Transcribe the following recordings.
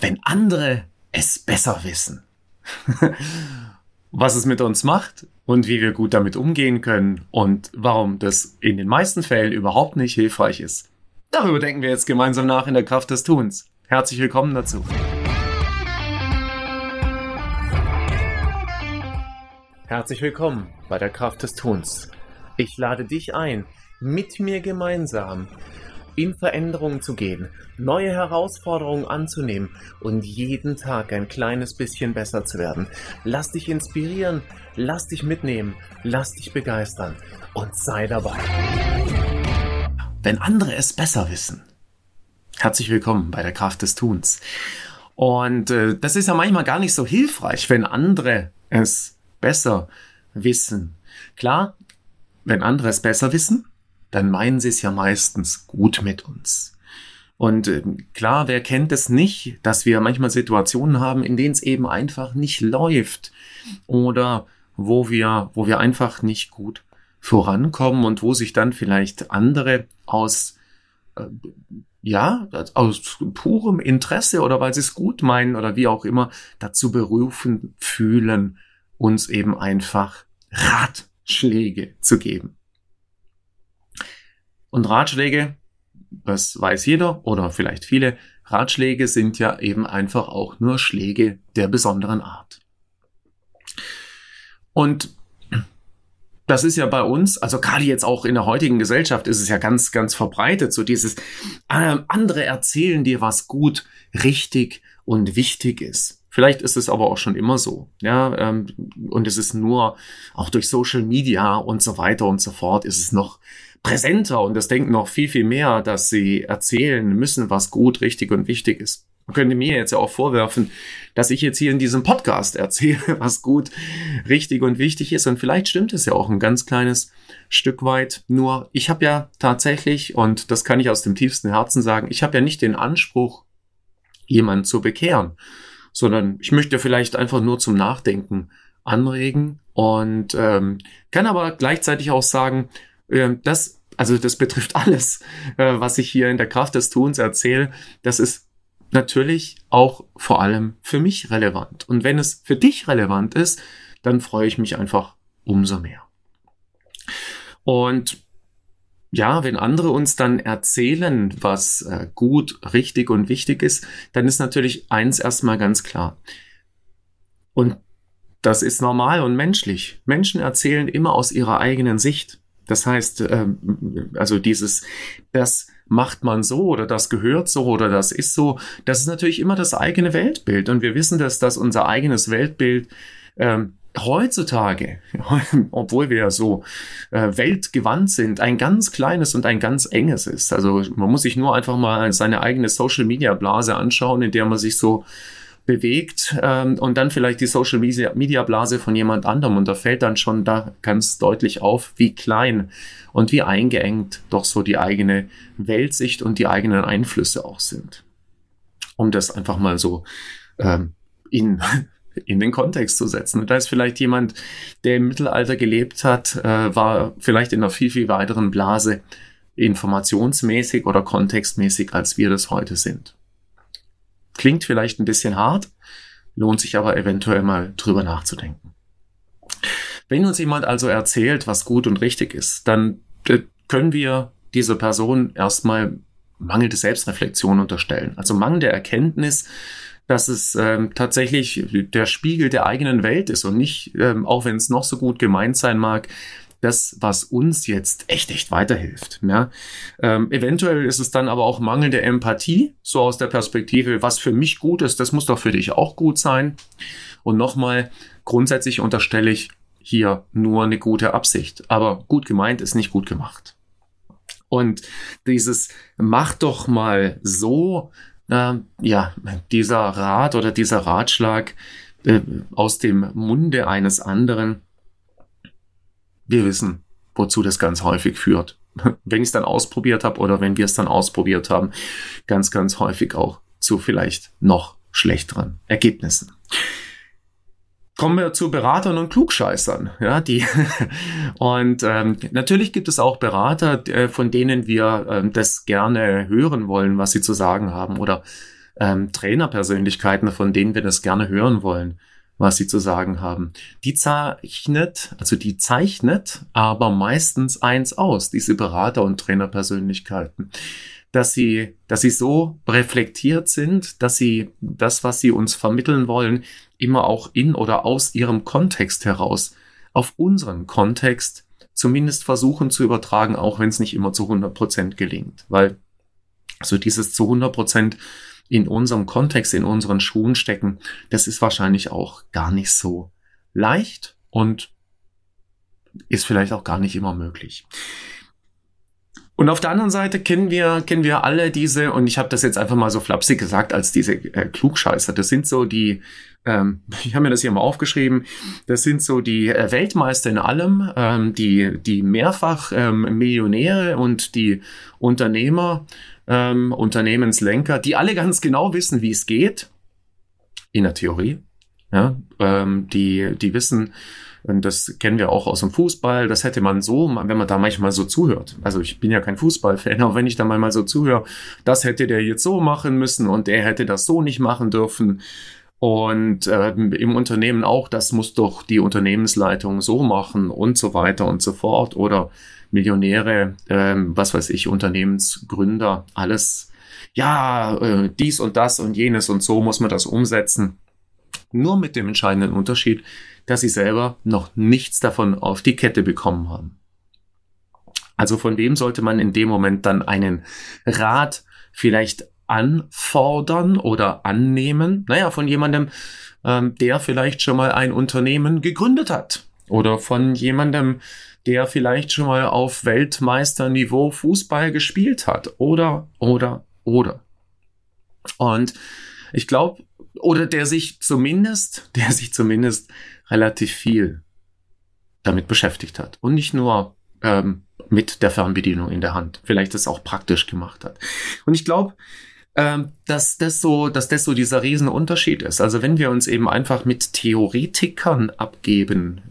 wenn andere es besser wissen. Was es mit uns macht und wie wir gut damit umgehen können und warum das in den meisten Fällen überhaupt nicht hilfreich ist. Darüber denken wir jetzt gemeinsam nach in der Kraft des Tuns. Herzlich willkommen dazu. Herzlich willkommen bei der Kraft des Tuns. Ich lade dich ein, mit mir gemeinsam in Veränderungen zu gehen, neue Herausforderungen anzunehmen und jeden Tag ein kleines bisschen besser zu werden. Lass dich inspirieren, lass dich mitnehmen, lass dich begeistern und sei dabei. Wenn andere es besser wissen. Herzlich willkommen bei der Kraft des Tuns. Und das ist ja manchmal gar nicht so hilfreich, wenn andere es besser wissen. Klar, wenn andere es besser wissen, dann meinen sie es ja meistens gut mit uns. Und klar, wer kennt es nicht, dass wir manchmal Situationen haben, in denen es eben einfach nicht läuft oder wo wir einfach nicht gut vorankommen und wo sich dann vielleicht andere aus purem Interesse oder weil sie es gut meinen oder wie auch immer dazu berufen fühlen, uns eben einfach Ratschläge zu geben. Und Ratschläge, das weiß jeder oder vielleicht viele, Ratschläge sind ja eben einfach auch nur Schläge der besonderen Art. Und das ist ja bei uns, also gerade jetzt auch in der heutigen Gesellschaft ist es ja ganz, ganz verbreitet, so dieses andere erzählen dir, was gut, richtig und wichtig ist. Vielleicht ist es aber auch schon immer so, ja, und es ist nur auch durch Social Media und so weiter und so fort ist es noch präsenter und das denken noch viel, viel mehr, dass sie erzählen müssen, was gut, richtig und wichtig ist. Man könnte mir jetzt ja auch vorwerfen, dass ich jetzt hier in diesem Podcast erzähle, was gut, richtig und wichtig ist. Und vielleicht stimmt es ja auch ein ganz kleines Stück weit. Nur ich habe ja tatsächlich, und das kann ich aus dem tiefsten Herzen sagen, ich habe ja nicht den Anspruch, jemanden zu bekehren, sondern ich möchte vielleicht einfach nur zum Nachdenken anregen und kann aber gleichzeitig auch sagen, das betrifft alles, was ich hier in der Kraft des Tuns erzähle. Das ist natürlich auch vor allem für mich relevant. Und wenn es für dich relevant ist, dann freue ich mich einfach umso mehr. Und ja, wenn andere uns dann erzählen, was gut, richtig und wichtig ist, dann ist natürlich eins erstmal ganz klar. Und das ist normal und menschlich. Menschen erzählen immer aus ihrer eigenen Sicht. Das heißt, das macht man so oder das gehört so oder das ist so, das ist natürlich immer das eigene Weltbild. Und wir wissen, dass unser eigenes Weltbild heutzutage, obwohl wir ja so weltgewandt sind, ein ganz kleines und ein ganz enges ist. Also man muss sich nur einfach mal seine eigene Social-Media-Blase anschauen, in der man sich so bewegt und dann vielleicht die Social-Media-Blase von jemand anderem. Und da fällt dann schon da ganz deutlich auf, wie klein und wie eingeengt doch so die eigene Weltsicht und die eigenen Einflüsse auch sind. Um das einfach mal so in den Kontext zu setzen. Und da ist vielleicht jemand, der im Mittelalter gelebt hat, war vielleicht in einer viel, viel weiteren Blase informationsmäßig oder kontextmäßig, als wir das heute sind. Klingt vielleicht ein bisschen hart, lohnt sich aber eventuell mal drüber nachzudenken. Wenn uns jemand also erzählt, was gut und richtig ist, dann können wir dieser Person erstmal mangelnde Selbstreflexion unterstellen. Also mangelnde Erkenntnis, dass es tatsächlich der Spiegel der eigenen Welt ist und nicht, auch wenn es noch so gut gemeint sein mag, das, was uns jetzt echt weiterhilft. Ja? Eventuell ist es dann aber auch mangelnde Empathie, so aus der Perspektive, was für mich gut ist, das muss doch für dich auch gut sein. Und nochmal, grundsätzlich unterstelle ich hier nur eine gute Absicht, aber gut gemeint ist nicht gut gemacht. Und dieses mach doch mal so, dieser Rat oder dieser Ratschlag aus dem Munde eines anderen, wir wissen, wozu das ganz häufig führt. Wenn ich es dann ausprobiert habe oder wenn wir es dann ausprobiert haben, ganz, ganz häufig auch zu vielleicht noch schlechteren Ergebnissen. Kommen wir zu Beratern und Klugscheißern. Ja, natürlich gibt es auch Berater, von denen wir das gerne hören wollen, was sie zu sagen haben oder Trainerpersönlichkeiten, von denen wir das gerne hören wollen, was sie zu sagen haben. Die zeichnet aber meistens eins aus, diese Berater- und Trainerpersönlichkeiten, dass sie so reflektiert sind, dass sie das, was sie uns vermitteln wollen, immer auch in oder aus ihrem Kontext heraus, auf unseren Kontext zumindest versuchen zu übertragen, auch wenn es nicht immer zu 100% gelingt. Weil so dieses zu 100% in unserem Kontext, in unseren Schuhen stecken, das ist wahrscheinlich auch gar nicht so leicht und ist vielleicht auch gar nicht immer möglich. Und auf der anderen Seite kennen wir alle diese, und ich habe das jetzt einfach mal so flapsig gesagt, als diese Klugscheißer. Das sind so die, ich habe mir das hier mal aufgeschrieben, das sind so die Weltmeister in allem, die mehrfach Millionäre und die Unternehmer, Unternehmenslenker, die alle ganz genau wissen, wie es geht, in der Theorie. Ja, die wissen, und das kennen wir auch aus dem Fußball, das hätte man so, wenn man da manchmal so zuhört. Also ich bin ja kein Fußballfan, aber wenn ich da manchmal so zuhöre, das hätte der jetzt so machen müssen und der hätte das so nicht machen dürfen. Und im Unternehmen auch, das muss doch die Unternehmensleitung so machen und so weiter und so fort. Oder Millionäre, was weiß ich, Unternehmensgründer, alles. Ja, dies und das und jenes und so muss man das umsetzen. Nur mit dem entscheidenden Unterschied, dass sie selber noch nichts davon auf die Kette bekommen haben. Also von wem sollte man in dem Moment dann einen Rat vielleicht anfordern oder annehmen? Naja, von jemandem, der vielleicht schon mal ein Unternehmen gegründet hat. Oder von jemandem, der vielleicht schon mal auf Weltmeisterniveau Fußball gespielt hat. Oder. Und ich glaube, oder der sich zumindest relativ viel damit beschäftigt hat. Und nicht nur mit der Fernbedienung in der Hand. Vielleicht das auch praktisch gemacht hat. Und ich glaube, dass das so dieser Riesenunterschied ist. Also wenn wir uns eben einfach mit Theoretikern abgeben,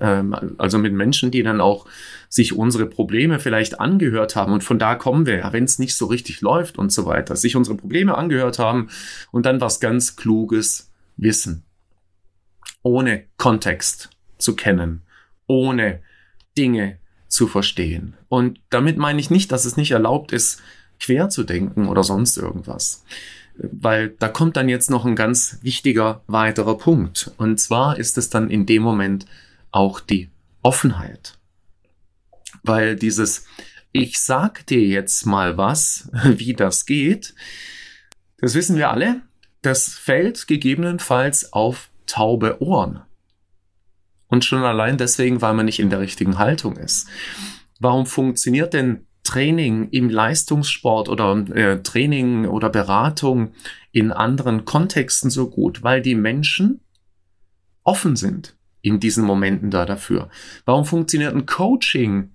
also mit Menschen, die dann auch sich unsere Probleme vielleicht angehört haben und von da kommen wir, ja, wenn es nicht so richtig läuft und so weiter, sich unsere Probleme angehört haben und dann was ganz Kluges wissen, ohne Kontext zu kennen, ohne Dinge zu verstehen. Und damit meine ich nicht, dass es nicht erlaubt ist, quer zu denken oder sonst irgendwas. Weil da kommt dann jetzt noch ein ganz wichtiger weiterer Punkt. Und zwar ist es dann in dem Moment auch die Offenheit. Weil dieses, ich sag dir jetzt mal was, wie das geht, das wissen wir alle, das fällt gegebenenfalls auf taube Ohren. Und schon allein deswegen, weil man nicht in der richtigen Haltung ist. Warum funktioniert denn Training im Leistungssport oder Training oder Beratung in anderen Kontexten so gut, weil die Menschen offen sind in diesen Momenten da dafür. Warum funktioniert ein Coaching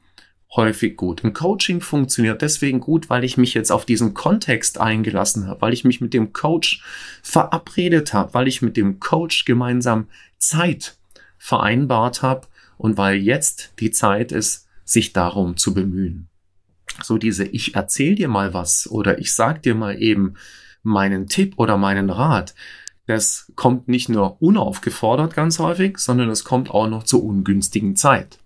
häufig gut? Ein Coaching funktioniert deswegen gut, weil ich mich jetzt auf diesen Kontext eingelassen habe, weil ich mich mit dem Coach verabredet habe, weil ich mit dem Coach gemeinsam Zeit vereinbart habe und weil jetzt die Zeit ist, sich darum zu bemühen. So diese, ich erzähl dir mal was oder ich sag dir mal eben meinen Tipp oder meinen Rat, das kommt nicht nur unaufgefordert ganz häufig, sondern es kommt auch noch zur ungünstigen Zeit.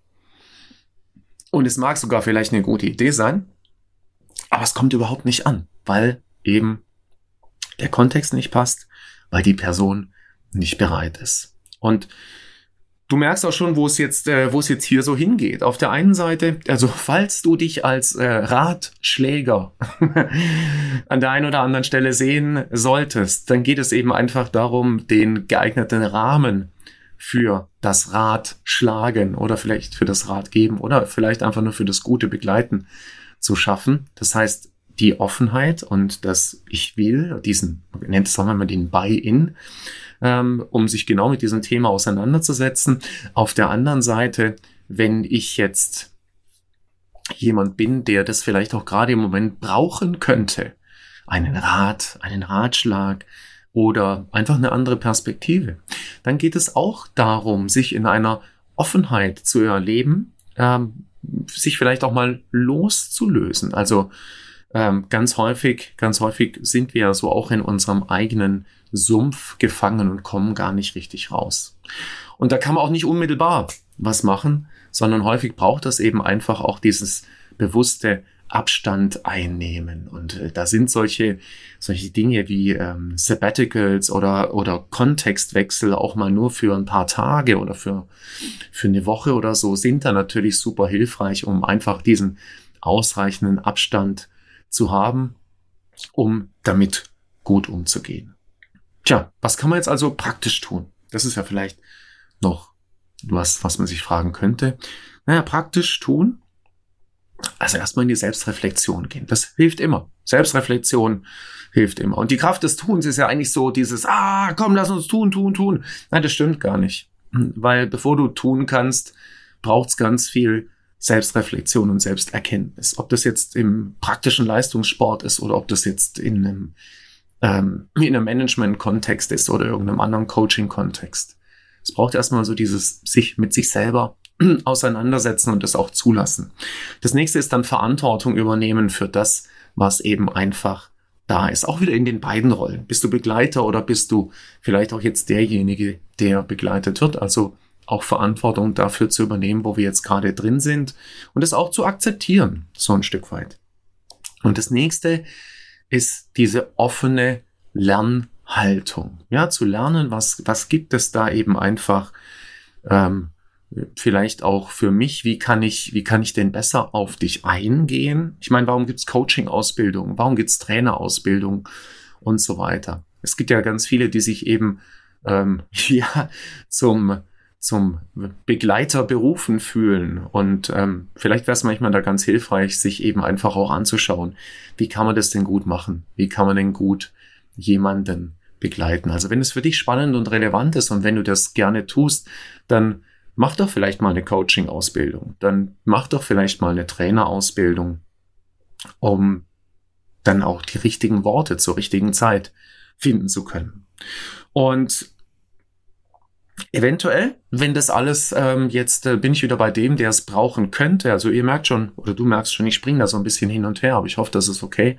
Und es mag sogar vielleicht eine gute Idee sein, aber es kommt überhaupt nicht an, weil eben der Kontext nicht passt, weil die Person nicht bereit ist. Und du merkst auch schon, wo es jetzt hier so hingeht. Auf der einen Seite, also falls du dich als Ratschläger an der einen oder anderen Stelle sehen solltest, dann geht es eben einfach darum, den geeigneten Rahmen für das Ratschlagen oder vielleicht für das Ratgeben oder vielleicht einfach nur für das gute Begleiten zu schaffen. Das heißt, die Offenheit und das Ich will, diesen, nennt es auch mal den Buy-in, um sich genau mit diesem Thema auseinanderzusetzen. Auf der anderen Seite, wenn ich jetzt jemand bin, der das vielleicht auch gerade im Moment brauchen könnte, einen Rat, einen Ratschlag oder einfach eine andere Perspektive, dann geht es auch darum, sich in einer Offenheit zu erleben, sich vielleicht auch mal loszulösen. Also Ganz häufig sind wir ja so auch in unserem eigenen Sumpf gefangen und kommen gar nicht richtig raus. Und da kann man auch nicht unmittelbar was machen, sondern häufig braucht das eben einfach auch dieses bewusste Abstand einnehmen. Und da sind solche Dinge wie Sabbaticals oder Kontextwechsel auch mal nur für ein paar Tage oder für eine Woche oder so, sind da natürlich super hilfreich, um einfach diesen ausreichenden Abstand zu haben, um damit gut umzugehen. Tja, was kann man jetzt also praktisch tun? Das ist ja vielleicht noch was man sich fragen könnte. Naja, praktisch tun. Also erstmal in die Selbstreflexion gehen. Das hilft immer. Selbstreflexion hilft immer. Und die Kraft des Tuns ist ja eigentlich so dieses, lass uns tun. Nein, das stimmt gar nicht. Weil bevor du tun kannst, braucht's ganz viel Selbstreflexion und Selbsterkenntnis. Ob das jetzt im praktischen Leistungssport ist oder ob das jetzt in einem Management-Kontext ist oder irgendeinem anderen Coaching-Kontext. Es braucht erstmal so dieses sich mit sich selber auseinandersetzen und das auch zulassen. Das nächste ist dann Verantwortung übernehmen für das, was eben einfach da ist. Auch wieder in den beiden Rollen. Bist du Begleiter oder bist du vielleicht auch jetzt derjenige, der begleitet wird? Also auch Verantwortung dafür zu übernehmen, wo wir jetzt gerade drin sind und es auch zu akzeptieren, so ein Stück weit. Und das nächste ist diese offene Lernhaltung. Ja, zu lernen, was gibt es da eben einfach, vielleicht auch für mich, wie kann ich denn besser auf dich eingehen? Ich meine, warum gibt's Coaching-Ausbildung? Warum gibt's Trainerausbildung? Und so weiter. Es gibt ja ganz viele, die sich eben, zum Begleiter berufen fühlen. Und vielleicht wäre es manchmal da ganz hilfreich, sich eben einfach auch anzuschauen, wie kann man das denn gut machen? Wie kann man denn gut jemanden begleiten? Also wenn es für dich spannend und relevant ist und wenn du das gerne tust, dann mach doch vielleicht mal eine Coaching-Ausbildung. Dann mach doch vielleicht mal eine Trainerausbildung, um dann auch die richtigen Worte zur richtigen Zeit finden zu können. Und eventuell, wenn das alles, jetzt bin ich wieder bei dem, der es brauchen könnte. Also ihr merkt schon, oder du merkst schon, ich springe da so ein bisschen hin und her, aber ich hoffe, das ist okay.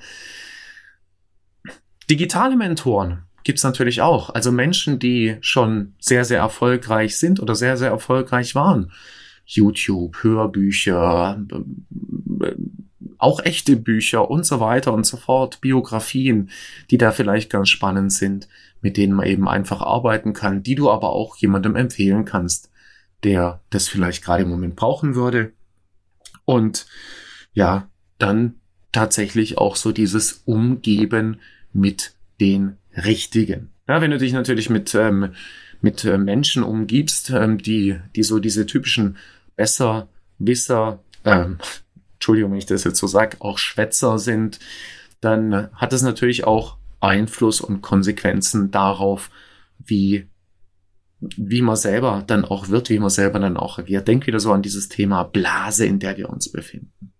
Digitale Mentoren gibt's natürlich auch. Also Menschen, die schon sehr, sehr erfolgreich sind oder sehr, sehr erfolgreich waren. YouTube, Hörbücher, auch echte Bücher und so weiter und so fort. Biografien, die da vielleicht ganz spannend sind, mit denen man eben einfach arbeiten kann, die du aber auch jemandem empfehlen kannst, der das vielleicht gerade im Moment brauchen würde. Und ja, dann tatsächlich auch so dieses Umgeben mit den Richtigen. Ja, wenn du dich natürlich mit Menschen umgibst, die so diese typischen Besserwisser, Entschuldigung, wenn ich das jetzt so sage, auch Schwätzer sind, dann hat es natürlich auch Einfluss und Konsequenzen darauf, wie man selber dann auch wird, wie man selber dann auch agiert. Denk wieder so an dieses Thema Blase, in der wir uns befinden.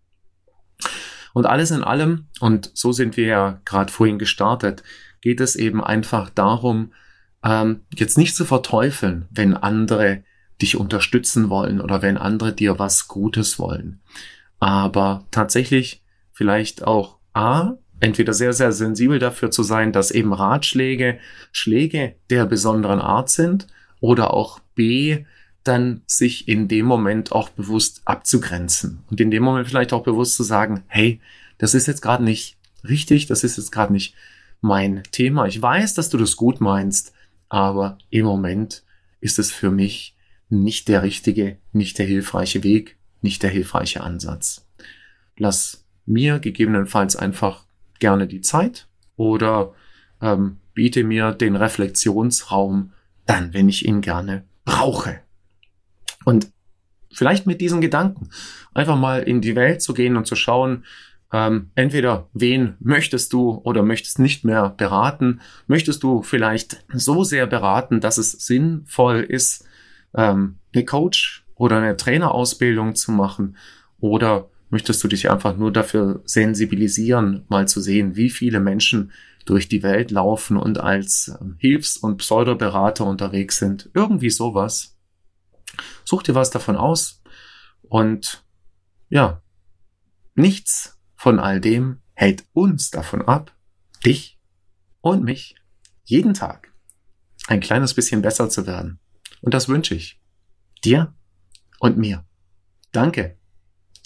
Und alles in allem, und so sind wir ja gerade vorhin gestartet, geht es eben einfach darum, jetzt nicht zu verteufeln, wenn andere dich unterstützen wollen oder wenn andere dir was Gutes wollen. Aber tatsächlich vielleicht auch entweder sehr, sehr sensibel dafür zu sein, dass eben Ratschläge der besonderen Art sind oder auch dann sich in dem Moment auch bewusst abzugrenzen und in dem Moment vielleicht auch bewusst zu sagen, hey, das ist jetzt gerade nicht richtig, das ist jetzt gerade nicht mein Thema. Ich weiß, dass du das gut meinst, aber im Moment ist es für mich nicht der richtige, nicht der hilfreiche Weg, nicht der hilfreiche Ansatz. Lass mir gegebenenfalls einfach gerne die Zeit oder biete mir den Reflexionsraum dann, wenn ich ihn gerne brauche. Und vielleicht mit diesen Gedanken einfach mal in die Welt zu gehen und zu schauen, entweder wen möchtest du oder möchtest nicht mehr beraten? Möchtest du vielleicht so sehr beraten, dass es sinnvoll ist, eine Coach- oder eine Trainerausbildung zu machen? Oder möchtest du dich einfach nur dafür sensibilisieren, mal zu sehen, wie viele Menschen durch die Welt laufen und als Hilfs- und Pseudoberater unterwegs sind? Irgendwie sowas. Such dir was davon aus und ja, nichts von all dem hält uns davon ab, dich und mich jeden Tag ein kleines bisschen besser zu werden. Und das wünsche ich dir und mir. Danke